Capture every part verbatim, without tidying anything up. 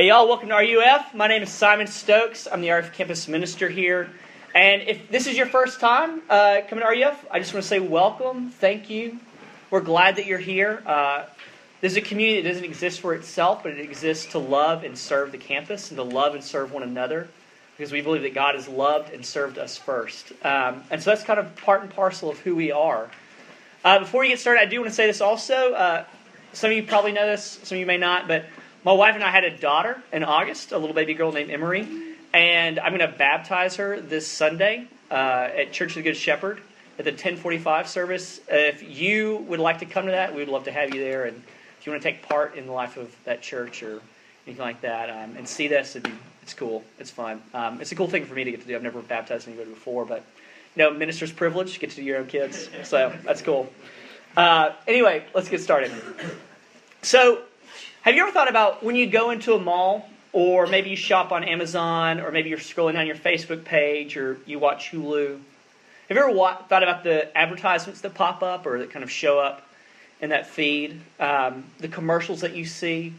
Hey y'all, welcome to R U F. My name is Simon Stokes. I'm the R U F campus minister here. And if this is your first time uh, coming to R U F, I just want to say welcome, thank you. We're glad that you're here. Uh, this is a community that doesn't exist for itself, but it exists to love and serve the campus and to love and serve one another because we believe that God has loved and served us first. Um, and so that's kind of part and parcel of who we are. Uh, before we get started, I do want to say this also. Uh, some of you probably know this, some of you may not, but my wife and I had a daughter in August, a little baby girl named Emery, and I'm going to baptize her this Sunday uh, at Church of the Good Shepherd at the ten forty-five service. Uh, if you would like to come to that, we would love to have you there, and if you want to take part in the life of that church or anything like that um, and see this, it'd be, it's cool, it's fun. Um, it's a cool thing for me to get to do. I've never baptized anybody before, but you know, minister's privilege, get to do your own kids, so that's cool. Uh, anyway, let's get started. So, have you ever thought about when you go into a mall, or maybe you shop on Amazon, or maybe you're scrolling down your Facebook page, or you watch Hulu? Have you ever wa- thought about the advertisements that pop up, or that kind of show up in that feed? Um, the commercials that you see?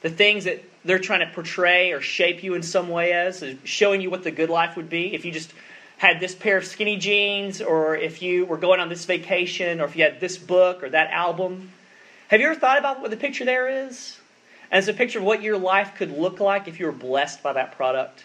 The things that they're trying to portray or shape you in some way as, showing you what the good life would be if you just had this pair of skinny jeans, or if you were going on this vacation, or if you had this book or that album? Have you ever thought about what the picture there is? And it's a picture of what your life could look like if you were blessed by that product.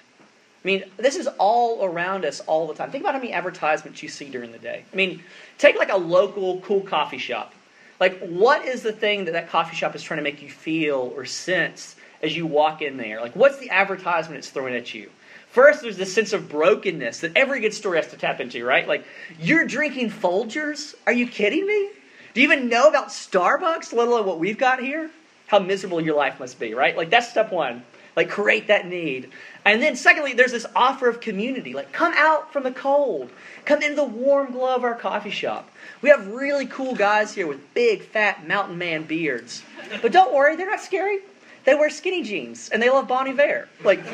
I mean, this is all around us all the time. Think about how many advertisements you see during the day. I mean, take like a local cool coffee shop. Like, what is the thing that that coffee shop is trying to make you feel or sense as you walk in there? Like, what's the advertisement it's throwing at you? First, there's this sense of brokenness that every good story has to tap into, right? Like, you're drinking Folgers? Are you kidding me? Do you even know about Starbucks, let alone what we've got here? How miserable your life must be, right? Like, that's step one. Like, create that need. And then secondly, there's this offer of community. Like, come out from the cold. Come into the warm glow of our coffee shop. We have really cool guys here with big, fat, mountain man beards. But don't worry, they're not scary. They wear skinny jeans, and they love Bon Iver. Like,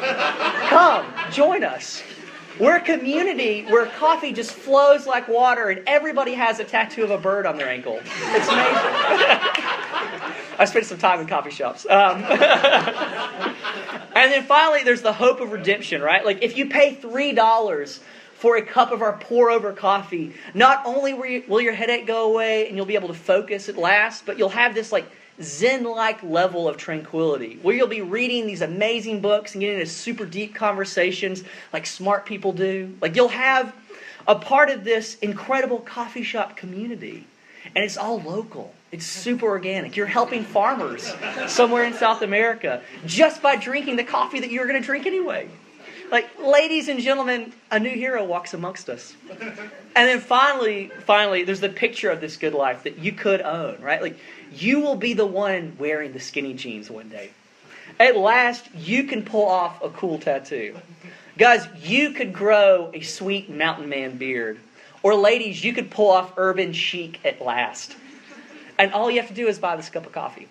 come, join us. We're a community where coffee just flows like water, and everybody has a tattoo of a bird on their ankle. It's amazing. I spent some time in coffee shops. Um, and then finally, there's the hope of redemption, right? Like, if you pay three dollars for a cup of our pour-over coffee, not only will, you, will your headache go away and you'll be able to focus at last, but you'll have this, like, Zen-like level of tranquility, where you'll be reading these amazing books and getting into super deep conversations like smart people do. Like, you'll have a part of this incredible coffee shop community. And it's all local. It's super organic. You're helping farmers somewhere in South America just by drinking the coffee that you were going to drink anyway. Like, ladies and gentlemen, a new hero walks amongst us. And then finally, finally, there's the picture of this good life that you could own, right? Like, you will be the one wearing the skinny jeans one day. At last, you can pull off a cool tattoo. Guys, you could grow a sweet mountain man beard. Or ladies, you could pull off urban chic at last. And all you have to do is buy this cup of coffee.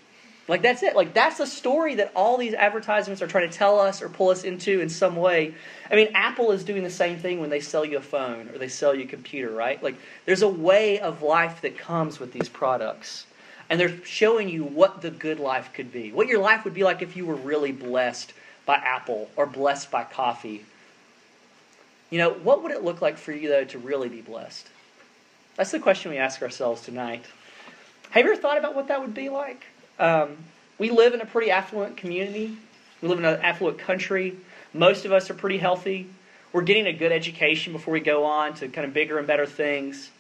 Like, that's it. Like, that's the story that all these advertisements are trying to tell us or pull us into in some way. I mean, Apple is doing the same thing when they sell you a phone or they sell you a computer, right? Like, there's a way of life that comes with these products. And they're showing you what the good life could be. What your life would be like if you were really blessed by Apple or blessed by coffee. You know, what would it look like for you, though, to really be blessed? That's the question we ask ourselves tonight. Have you ever thought about what that would be like? Um, we live in a pretty affluent community. We live in an affluent country. Most of us are pretty healthy. We're getting a good education before we go on to kind of bigger and better things.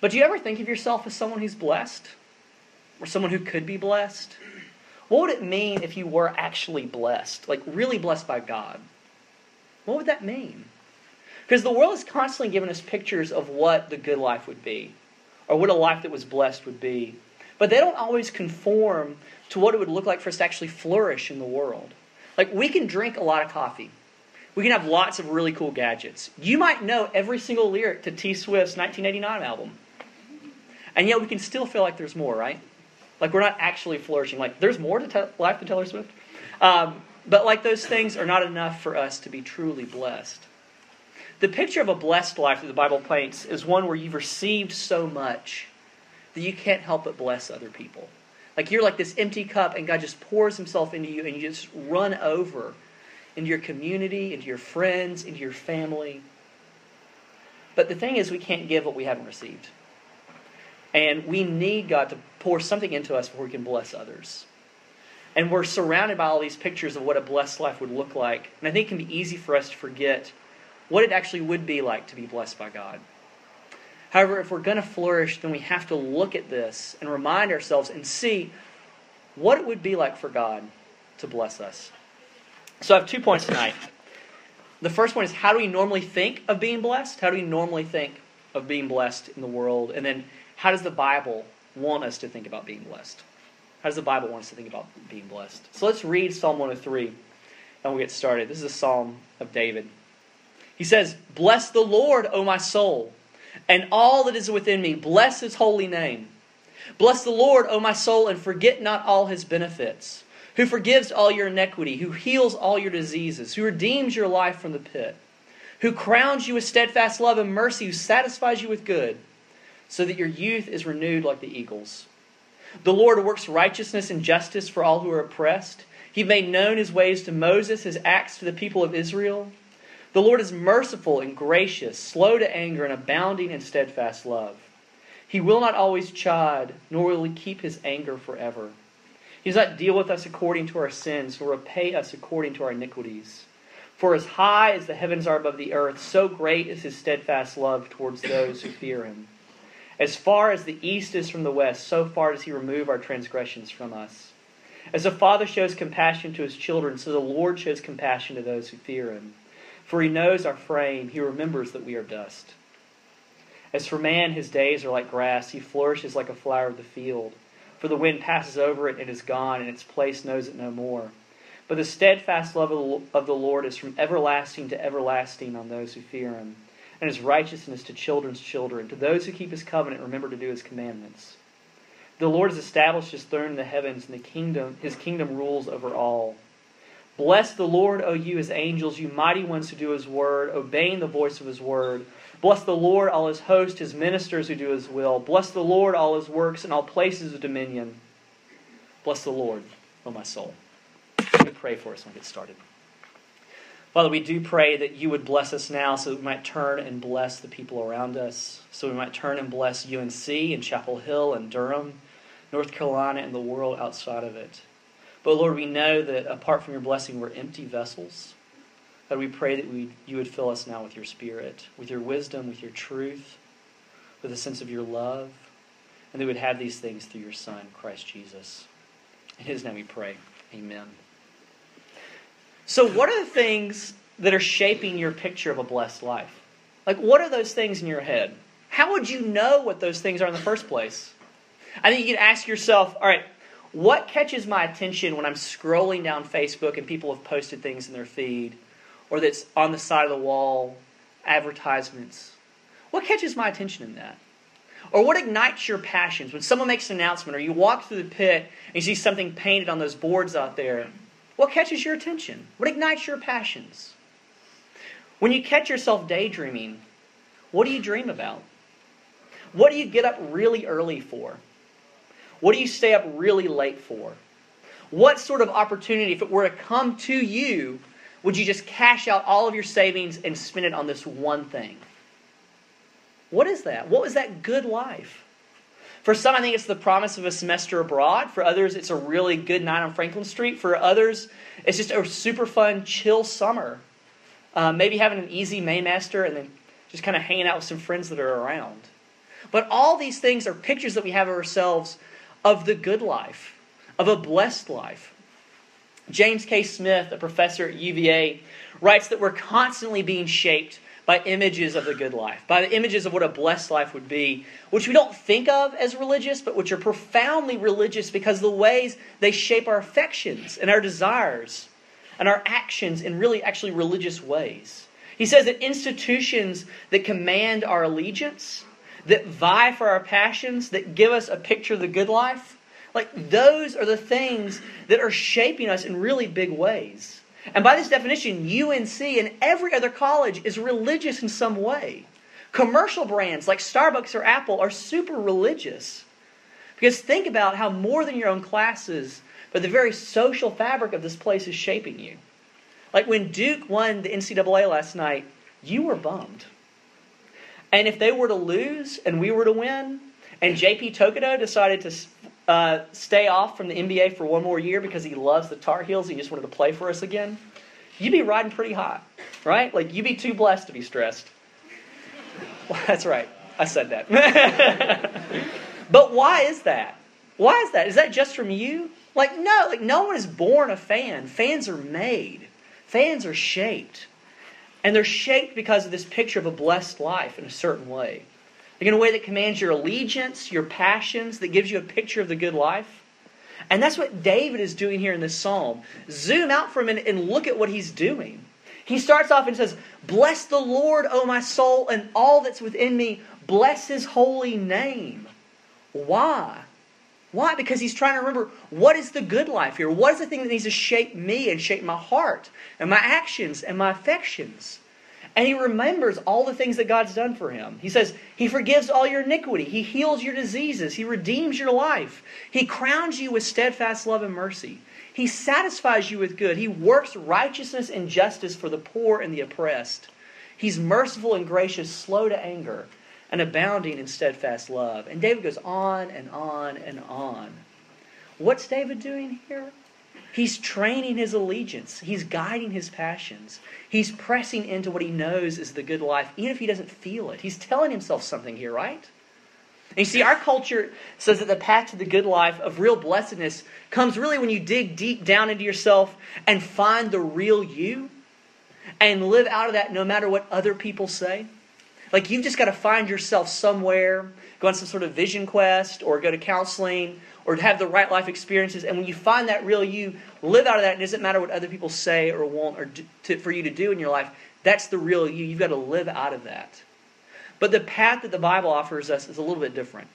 But do you ever think of yourself as someone who's blessed? Or someone who could be blessed? What would it mean if you were actually blessed? Like, really blessed by God? What would that mean? Because the world is constantly giving us pictures of what the good life would be, or what a life that was blessed would be. But they don't always conform to what it would look like for us to actually flourish in the world. Like, we can drink a lot of coffee. We can have lots of really cool gadgets. You might know every single lyric to T. Swift's nineteen eighty-nine album. And yet we can still feel like there's more, right? Like, we're not actually flourishing. Like, there's more to te- life than Taylor Swift. Um, but, like, those things are not enough for us to be truly blessed. The picture of a blessed life that the Bible paints is one where you've received so much that you can't help but bless other people. Like you're like this empty cup and God just pours himself into you and you just run over into your community, into your friends, into your family. But the thing is, we can't give what we haven't received. And we need God to pour something into us before we can bless others. And we're surrounded by all these pictures of what a blessed life would look like. And I think it can be easy for us to forget what it actually would be like to be blessed by God. However, if we're going to flourish, then we have to look at this and remind ourselves and see what it would be like for God to bless us. So I have two points tonight. The first one is, how do we normally think of being blessed? How do we normally think of being blessed in the world? And then, how does the Bible want us to think about being blessed? How does the Bible want us to think about being blessed? So let's read Psalm one oh three and we'll get started. This is a psalm of David. He says, "Bless the Lord, O my soul, and all that is within me. Bless his holy name. Bless the Lord, O my soul, and forget not all his benefits, who forgives all your iniquity, who heals all your diseases, who redeems your life from the pit, who crowns you with steadfast love and mercy, who satisfies you with good, so that your youth is renewed like the eagles. The Lord works righteousness and justice for all who are oppressed. He made known his ways to Moses, his acts to the people of Israel. The Lord is merciful and gracious, slow to anger and abounding in steadfast love. He will not always chide, nor will he keep his anger forever. He does not deal with us according to our sins, nor repay us according to our iniquities. For as high as the heavens are above the earth, so great is his steadfast love towards those who fear him. As far as the east is from the west, so far does he remove our transgressions from us. As a father shows compassion to his children, so the Lord shows compassion to those who fear him. For he knows our frame, he remembers that we are dust. As for man, his days are like grass, he flourishes like a flower of the field. For the wind passes over it and is gone, and its place knows it no more. But the steadfast love of the Lord is from everlasting to everlasting on those who fear him, and his righteousness to children's children. To those who keep his covenant, remember to do his commandments. The Lord has established his throne in the heavens, and the kingdom, his kingdom rules over all. Bless the Lord, O you, his angels, you mighty ones who do his word, obeying the voice of his word. Bless the Lord, all his hosts, his ministers who do his will. Bless the Lord, all his works, and all places of dominion. Bless the Lord, O my soul." Let me pray for us and we'll get started. Father, we do pray that you would bless us now so that we might turn and bless the people around us, so we might turn and bless U N C and Chapel Hill and Durham, North Carolina, and the world outside of it. But Lord, we know that apart from your blessing, we're empty vessels. But we pray that we, you would fill us now with your Spirit, with your wisdom, with your truth, with a sense of your love, and that we would have these things through your Son, Christ Jesus. In his name we pray. Amen. So what are the things that are shaping your picture of a blessed life? Like, what are those things in your head? How would you know what those things are in the first place? I think you can ask yourself, all right, what catches my attention when I'm scrolling down Facebook and people have posted things in their feed, or that's on the side of the wall, advertisements? What catches my attention in that? Or what ignites your passions? When someone makes an announcement, or you walk through the pit and you see something painted on those boards out there, what catches your attention? What ignites your passions? When you catch yourself daydreaming, what do you dream about? What do you get up really early for? What do you stay up really late for? What sort of opportunity, if it were to come to you, would you just cash out all of your savings and spend it on this one thing? What is that? What was that good life? For some, I think it's the promise of a semester abroad. For others, it's a really good night on Franklin Street. For others, it's just a super fun, chill summer. Uh, maybe having an easy Maymaster and then just kind of hanging out with some friends that are around. But all these things are pictures that we have of ourselves, of the good life, of a blessed life. James K. Smith, a professor at U V A, writes that we're constantly being shaped by images of the good life, by the images of what a blessed life would be, which we don't think of as religious, but which are profoundly religious because of the ways they shape our affections and our desires and our actions in really actually religious ways. He says that institutions that command our allegiance, that vie for our passions, that give us a picture of the good life, like those are the things that are shaping us in really big ways. And by this definition, U N C and every other college is religious in some way. Commercial brands like Starbucks or Apple are super religious Because think about how more than your own classes, but the very social fabric of this place is shaping you. Like when Duke won the N C double A last night, you were bummed. And if they were to lose and we were to win, and J P. Tokido decided to uh, stay off from the N B A for one more year because he loves the Tar Heels and he just wanted to play for us again, you'd be riding pretty high, right? Like, you'd be too blessed to be stressed. Well, that's right. I said that. But why is that? Why is that? Is that just from you? Like, no. Like, no one is born a fan. Fans are made. Fans are shaped. And they're shaped because of this picture of a blessed life in a certain way. Like, in a way that commands your allegiance, your passions, that gives you a picture of the good life. And that's what David is doing here in this psalm. Zoom out for a minute and look at what he's doing. He starts off and says, "Bless the Lord, O my soul, and all that's within me. Bless his holy name." Why? Why? Because he's trying to remember, what is the good life here? What is the thing that needs to shape me and shape my heart and my actions and my affections? And he remembers all the things that God's done for him. He says, he forgives all your iniquity. He heals your diseases. He redeems your life. He crowns you with steadfast love and mercy. He satisfies you with good. He works righteousness and justice for the poor and the oppressed. He's merciful and gracious, slow to anger, and abounding in steadfast love. And David goes on and on and on. What's David doing here? He's training his allegiance. He's guiding his passions. He's pressing into what he knows is the good life, even if he doesn't feel it. He's telling himself something here, right? And you see, our culture says that the path to the good life of real blessedness comes really when you dig deep down into yourself and find the real you and live out of that no matter what other people say. Like, you've just got to find yourself somewhere, go on some sort of vision quest or go to counseling or have the right life experiences. And when you find that real you, live out of that. It doesn't matter what other people say or want or do, to, for you to do in your life. That's the real you. You've got to live out of that. But the path that the Bible offers us is a little bit different.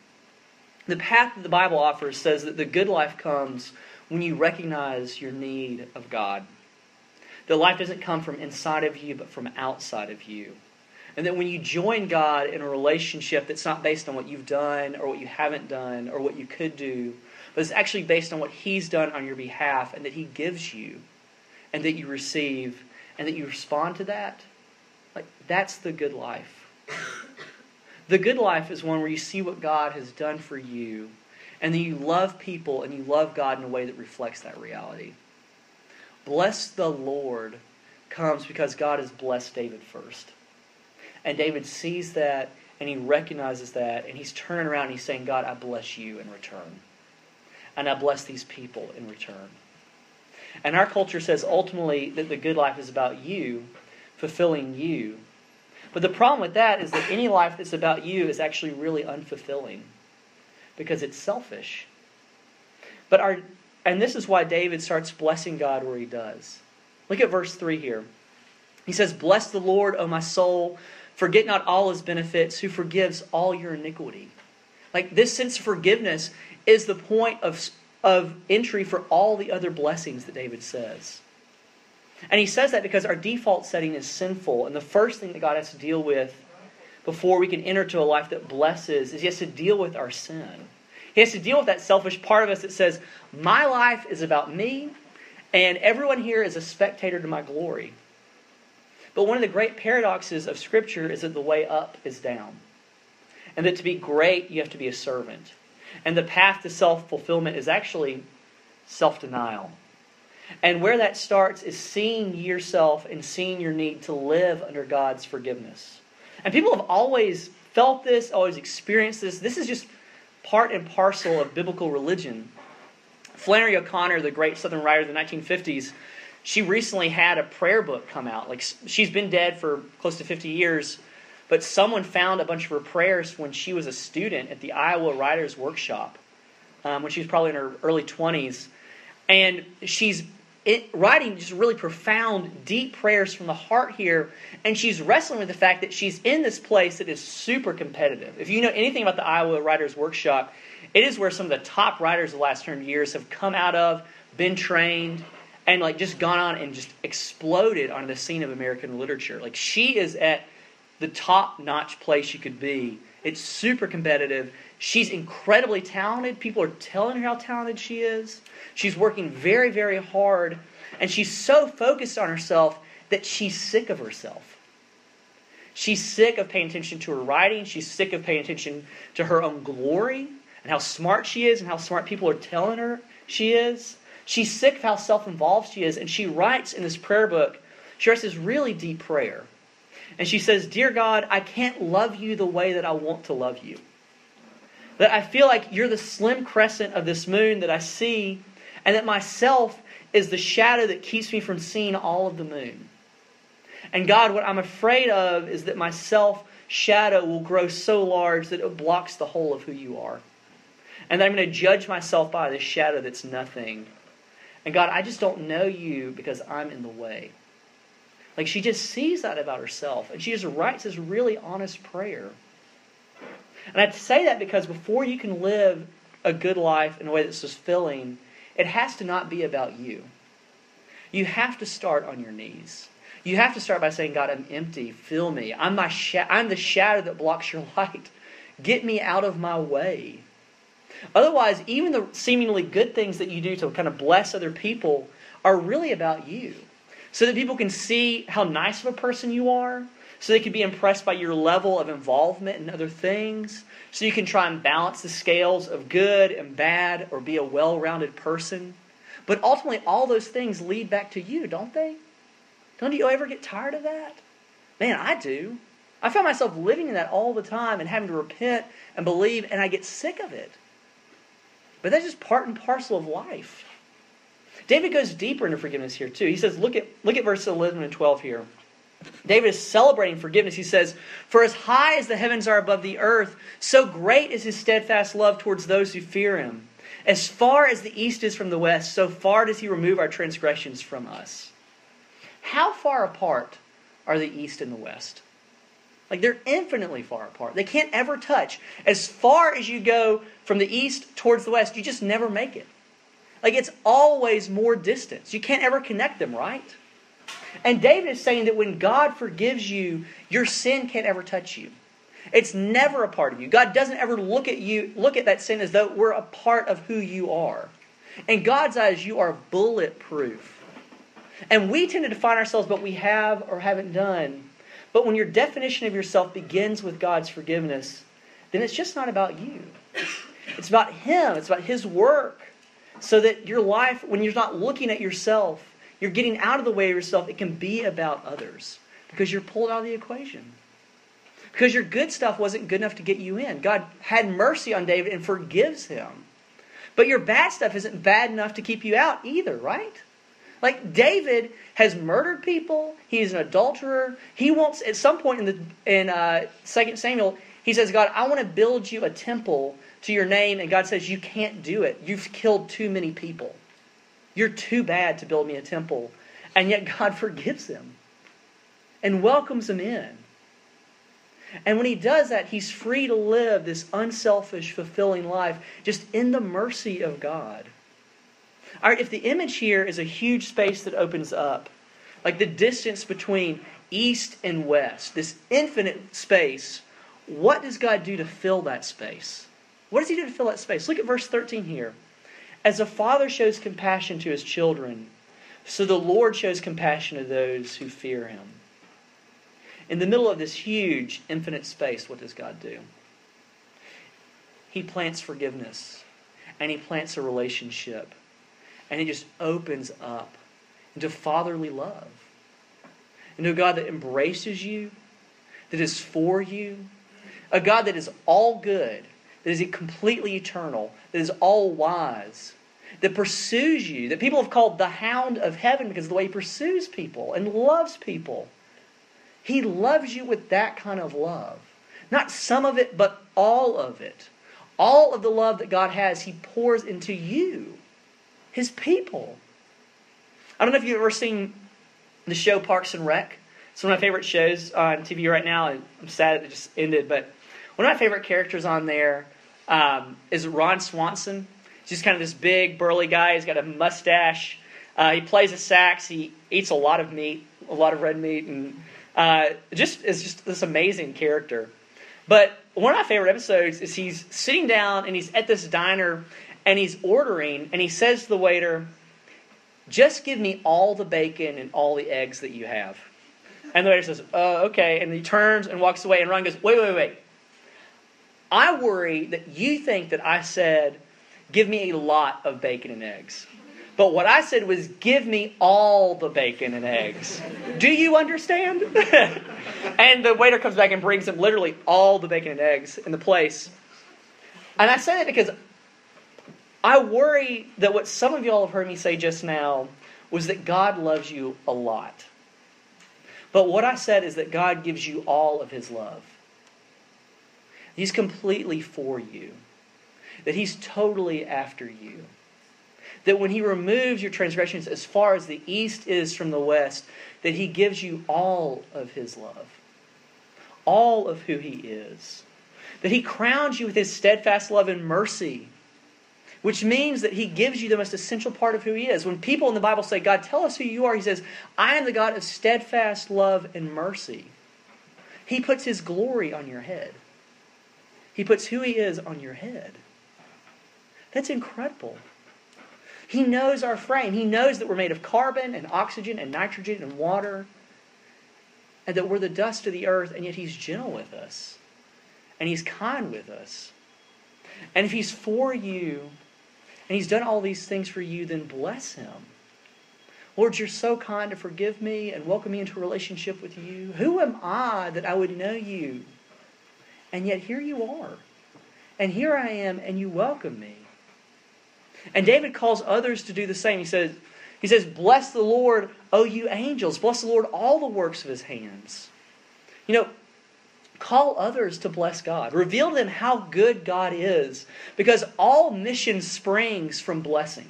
The path that the Bible offers says that the good life comes when you recognize your need of God. That life doesn't come from inside of you, but from outside of you. And that when you join God in a relationship that's not based on what you've done or what you haven't done or what you could do, but it's actually based on what he's done on your behalf and that he gives you and that you receive and that you respond to that, like, that's the good life. The good life is one where you see what God has done for you and then you love people and you love God in a way that reflects that reality. Bless the Lord comes because God has blessed David first. And David sees that, and he recognizes that, and he's turning around and he's saying, God, I bless you in return. And I bless these people in return. And our culture says ultimately that the good life is about you, fulfilling you. But the problem with that is that any life that's about you is actually really unfulfilling because it's selfish. But our, and this is why David starts blessing God where he does. Look at verse three here. He says, "Bless the Lord, O my soul. Forget not all his benefits, who forgives all your iniquity." Like, this sense of forgiveness is the point of, of entry for all the other blessings that David says. And he says that because our default setting is sinful. And the first thing that God has to deal with before we can enter to a life that blesses is he has to deal with our sin. He has to deal with that selfish part of us that says, my life is about me, and everyone here is a spectator to my glory. But one of the great paradoxes of Scripture is that the way up is down. And that to be great, you have to be a servant. And the path to self-fulfillment is actually self-denial. And where that starts is seeing yourself and seeing your need to live under God's forgiveness. And people have always felt this, always experienced this. This is just part and parcel of biblical religion. Flannery O'Connor, the great Southern writer of the nineteen fifties, she recently had a prayer book come out. Like, she's been dead for close to fifty years, but someone found a bunch of her prayers when she was a student at the Iowa Writers' Workshop, um, when she was probably in her early twenties. And she's it, writing just really profound, deep prayers from the heart here, and she's wrestling with the fact that she's in this place that is super competitive. If you know anything about the Iowa Writers' Workshop, it is where some of the top writers of the last one hundred years have come out of, been trained, and like just gone on and just exploded on the scene of American literature. Like, she is at the top-notch place you could be It's super competitive. She's incredibly talented. People are telling her how talented she is. She's working very, very hard. And she's so focused on herself that she's sick of herself. She's sick of paying attention to her writing. She's sick of paying attention to her own glory and how smart she is and how smart people are telling her she is. She's sick of how self-involved she is. And she writes in this prayer book, she writes this really deep prayer. And she says, "Dear God, I can't love you the way that I want to love you. That I feel like you're the slim crescent of this moon that I see, and that myself is the shadow that keeps me from seeing all of the moon. And God, what I'm afraid of is that my self-shadow will grow so large that it blocks the whole of who you are. And that I'm going to judge myself by this shadow that's nothing. And God, I just don't know you because I'm in the way." Like, she just sees that about herself, and she just writes this really honest prayer. And I say that because before you can live a good life in a way that's fulfilling, it has to not be about you. You have to start on your knees. You have to start by saying, "God, I'm empty. Fill me. I'm my sha- I'm the shadow that blocks your light. Get me out of my way." Otherwise, even the seemingly good things that you do to kind of bless other people are really about you. So that people can see how nice of a person you are. So they can be impressed by your level of involvement in other things. So you can try and balance the scales of good and bad or be a well-rounded person. But ultimately, all those things lead back to you, don't they? Don't you ever get tired of that? Man, I do. I find myself living in that all the time and having to repent and believe, and I get sick of it. But that's just part and parcel of life. David goes deeper into forgiveness here too. He says, look at look at verses eleven and twelve here. David is celebrating forgiveness. He says, "For as high as the heavens are above the earth, so great is his steadfast love towards those who fear him. As far as the east is from the west, so far does he remove our transgressions from us." How far apart are the east and the west? Like, they're infinitely far apart. They can't ever touch. As far as you go from the east towards the west, you just never make it. Like, it's always more distance. You can't ever connect them, right? And David is saying that when God forgives you, your sin can't ever touch you. It's never a part of you. God doesn't ever look at you, look at that sin as though we're a part of who you are. In God's eyes, you are bulletproof. And we tend to define ourselves by what we have or haven't done. But when your definition of yourself begins with God's forgiveness, then it's just not about you. It's about Him. It's about His work. So that your life, when you're not looking at yourself, you're getting out of the way of yourself, it can be about others. Because you're pulled out of the equation. Because your good stuff wasn't good enough to get you in. God had mercy on David and forgives him. But your bad stuff isn't bad enough to keep you out either, right? Like, David has murdered people. He's an adulterer. He wants, at some point in the in uh, Second Samuel, he says, "God, I want to build you a temple to your name," and God says, "You can't do it. You've killed too many people. You're too bad to build me a temple." And yet God forgives him and welcomes him in. And when he does that, he's free to live this unselfish, fulfilling life just in the mercy of God. All right, if the image here is a huge space that opens up, like the distance between east and west, this infinite space, what does God do to fill that space? What does he do to fill that space? Look at verse thirteen here. "As a father shows compassion to his children, so the Lord shows compassion to those who fear him." In the middle of this huge, infinite space, what does God do? He plants forgiveness, and he plants a relationship, and it just opens up into fatherly love, into a God that embraces you, that is for you, a God that is all good, that is completely eternal, that is all-wise, that pursues you, that people have called the hound of heaven because of the way he pursues people and loves people. He loves you with that kind of love. Not some of it, but all of it. All of the love that God has, he pours into you, his people. I don't know if you've ever seen the show Parks and Rec. It's one of my favorite shows on T V right now. I'm sad it just ended, but one of my favorite characters on there um, is Ron Swanson. He's just kind of this big, burly guy. He's got a mustache. Uh, he plays a sax. He eats a lot of meat, a lot of red meat, and uh, just is just this amazing character. But one of my favorite episodes is he's sitting down and he's at this diner and he's ordering and he says to the waiter, just give me all the bacon and all the eggs that you have. And the waiter says, uh, okay. And he turns and walks away. And Ron goes, wait, wait, wait. I worry that you think that I said, give me a lot of bacon and eggs. But what I said was, give me all the bacon and eggs. Do you understand? And the waiter comes back and brings him literally all the bacon and eggs in the place. And I say that because I worry that what some of y'all have heard me say just now was that God loves you a lot. But what I said is that God gives you all of his love. He's completely for you. That he's totally after you. That when he removes your transgressions as far as the east is from the west, that he gives you all of his love. All of who he is. That he crowns you with his steadfast love and mercy. Which means that he gives you the most essential part of who he is. When people in the Bible say, God, tell us who you are, he says, I am the God of steadfast love and mercy. He puts his glory on your head. He puts who he is on your head. That's incredible. He knows our frame. He knows that we're made of carbon and oxygen and nitrogen and water. And that we're the dust of the earth, and yet he's gentle with us. And he's kind with us. And if he's for you, and he's done all these things for you, then bless him. Lord, you're so kind to forgive me and welcome me into a relationship with you. Who am I that I would know you? And yet here you are. And here I am, and you welcome me. And David calls others to do the same. He says, he says, bless the Lord, O you angels. Bless the Lord, all the works of his hands. You know, call others to bless God. Reveal to them how good God is. Because all mission springs from blessing.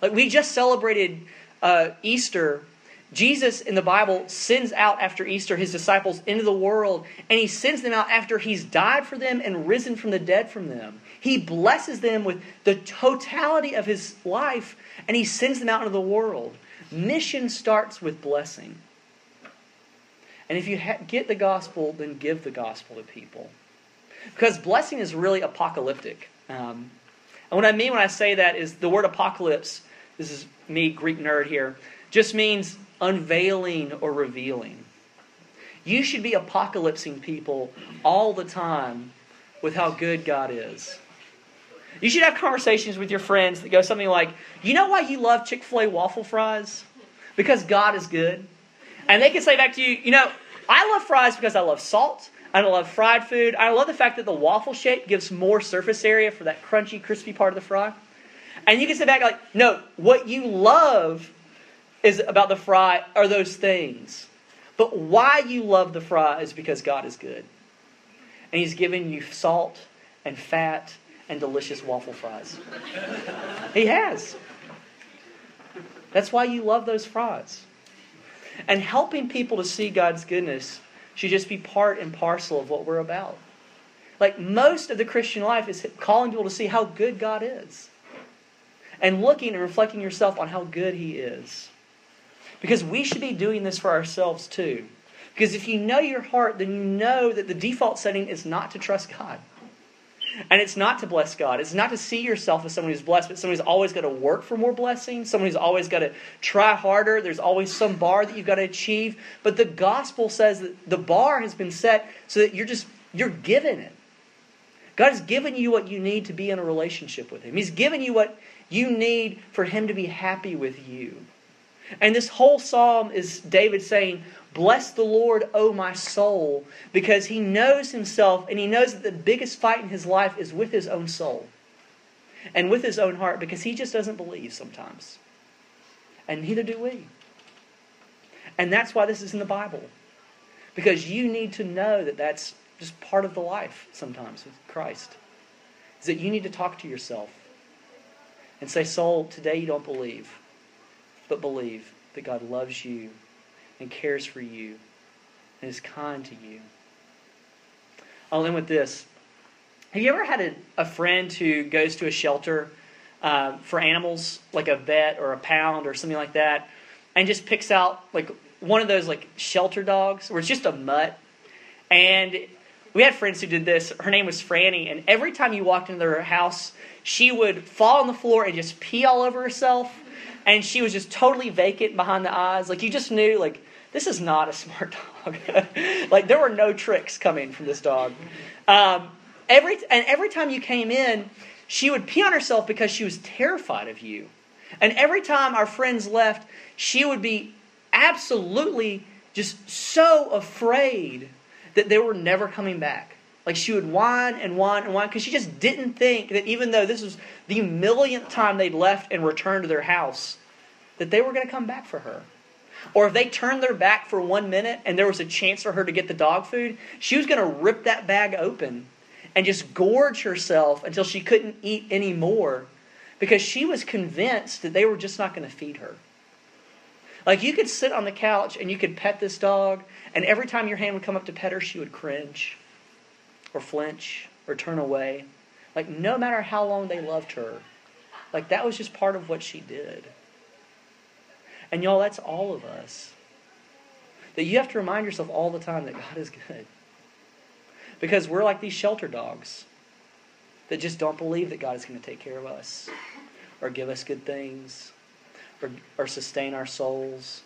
Like we just celebrated uh, Easter. Jesus in the Bible sends out after Easter his disciples into the world. And he sends them out after he's died for them and risen from the dead from them. He blesses them with the totality of his life. And he sends them out into the world. Mission starts with blessing. And if you ha- get the gospel, then give the gospel to people. Because blessing is really apocalyptic. Um, and what I mean when I say that is the word apocalypse, this is me, Greek nerd here, just means unveiling or revealing. You should be apocalypsing people all the time with how good God is. You should have conversations with your friends that go something like, you know why you love Chick-fil-A waffle fries? Because God is good. And they can say back to you, you know, I love fries because I love salt, and I love fried food. I love the fact that the waffle shape gives more surface area for that crunchy, crispy part of the fry. And you can say back like, no, what you love is about the fry are those things. But why you love the fry is because God is good. And he's given you salt and fat and delicious waffle fries. He has. That's why you love those fries. And helping people to see God's goodness should just be part and parcel of what we're about. Like most of the Christian life is calling people to see how good God is. And looking and reflecting yourself on how good he is. Because we should be doing this for ourselves too. Because if you know your heart, then you know that the default setting is not to trust God. And it's not to bless God. It's not to see yourself as someone who's blessed, but someone who's always got to work for more blessing. Someone who's always got to try harder. There's always some bar that you've got to achieve. But the gospel says that the bar has been set so that you're just, you're given it. God has given you what you need to be in a relationship with him. He's given you what you need for him to be happy with you. And this whole psalm is David saying, bless the Lord, O my soul, because he knows himself and he knows that the biggest fight in his life is with his own soul and with his own heart because he just doesn't believe sometimes. And neither do we. And that's why this is in the Bible, because you need to know that that's just part of the life sometimes with Christ, is that you need to talk to yourself and say, soul, today you don't believe, but believe that God loves you and cares for you and is kind to you. I'll end with this. Have you ever had a, a friend who goes to a shelter uh, for animals, like a vet or a pound or something like that, and just picks out like one of those like shelter dogs where it's just a mutt, and We had friends who did this. Her name was Franny, and every time you walked into her house, she would fall on the floor and just pee all over herself, and she was just totally vacant behind the eyes. Like, you just knew, like, this is not a smart dog. Like, there were no tricks coming from this dog. Um, every And every time you came in, she would pee on herself because she was terrified of you. And every time our friends left, she would be absolutely just so afraid that they were never coming back. Like, she would whine and whine and whine because she just didn't think that even though this was the millionth time they'd left and returned to their house, that they were going to come back for her. Or if they turned their back for one minute and there was a chance for her to get the dog food, she was going to rip that bag open and just gorge herself until she couldn't eat anymore because she was convinced that they were just not going to feed her. Like, you could sit on the couch and you could pet this dog, and every time your hand would come up to pet her, she would cringe or flinch or turn away. Like, no matter how long they loved her, like, that was just part of what she did. And y'all, that's all of us. That you have to remind yourself all the time that God is good. Because we're like these shelter dogs that just don't believe that God is going to take care of us or give us good things. Or, or sustain our souls.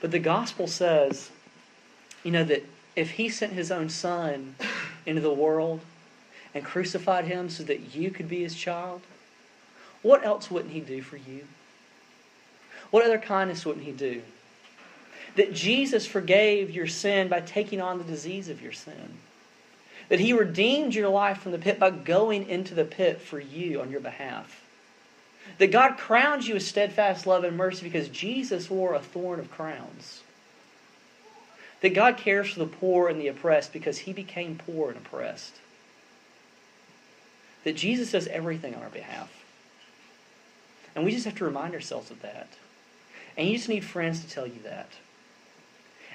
But the gospel says, you know, that if he sent his own son into the world and crucified him so that you could be his child, what else wouldn't he do for you? What other kindness wouldn't he do? That Jesus forgave your sin by taking on the disease of your sin. That he redeemed your life from the pit by going into the pit for you on your behalf. That God crowns you with steadfast love and mercy because Jesus wore a thorn of crowns. That God cares for the poor and the oppressed because he became poor and oppressed. That Jesus does everything on our behalf. And we just have to remind ourselves of that. And you just need friends to tell you that.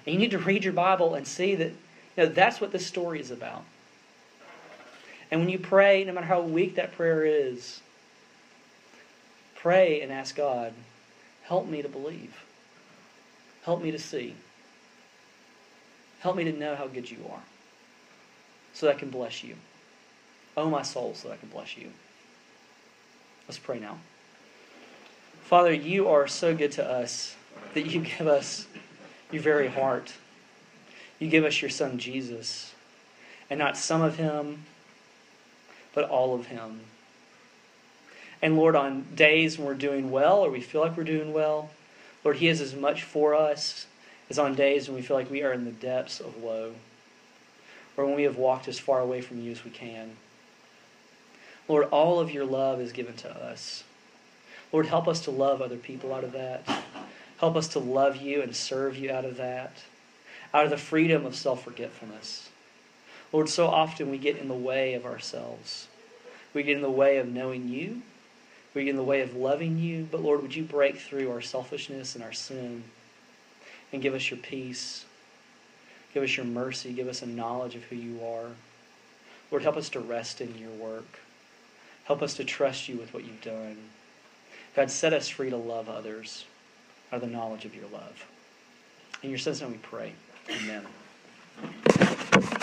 And you need to read your Bible and see that, you know, that's what this story is about. And when you pray, no matter how weak that prayer is, pray and ask God, help me to believe. Help me to see. Help me to know how good you are so that I can bless you. Oh, my soul, so that I can bless you. Let's pray now. Father, you are so good to us that you give us your very heart. You give us your son, Jesus, and not some of him, but all of him. And Lord, on days when we're doing well or we feel like we're doing well, Lord, he is as much for us as on days when we feel like we are in the depths of woe or when we have walked as far away from you as we can. Lord, all of your love is given to us. Lord, help us to love other people out of that. Help us to love you and serve you out of that, out of the freedom of self-forgetfulness. Lord, so often we get in the way of ourselves. We get in the way of knowing you. We get in the way of loving you, but Lord, would you break through our selfishness and our sin and give us your peace, give us your mercy, give us a knowledge of who you are. Lord, help us to rest in your work. Help us to trust you with what you've done. God, set us free to love others out of the knowledge of your love. In your son's name we pray. Amen.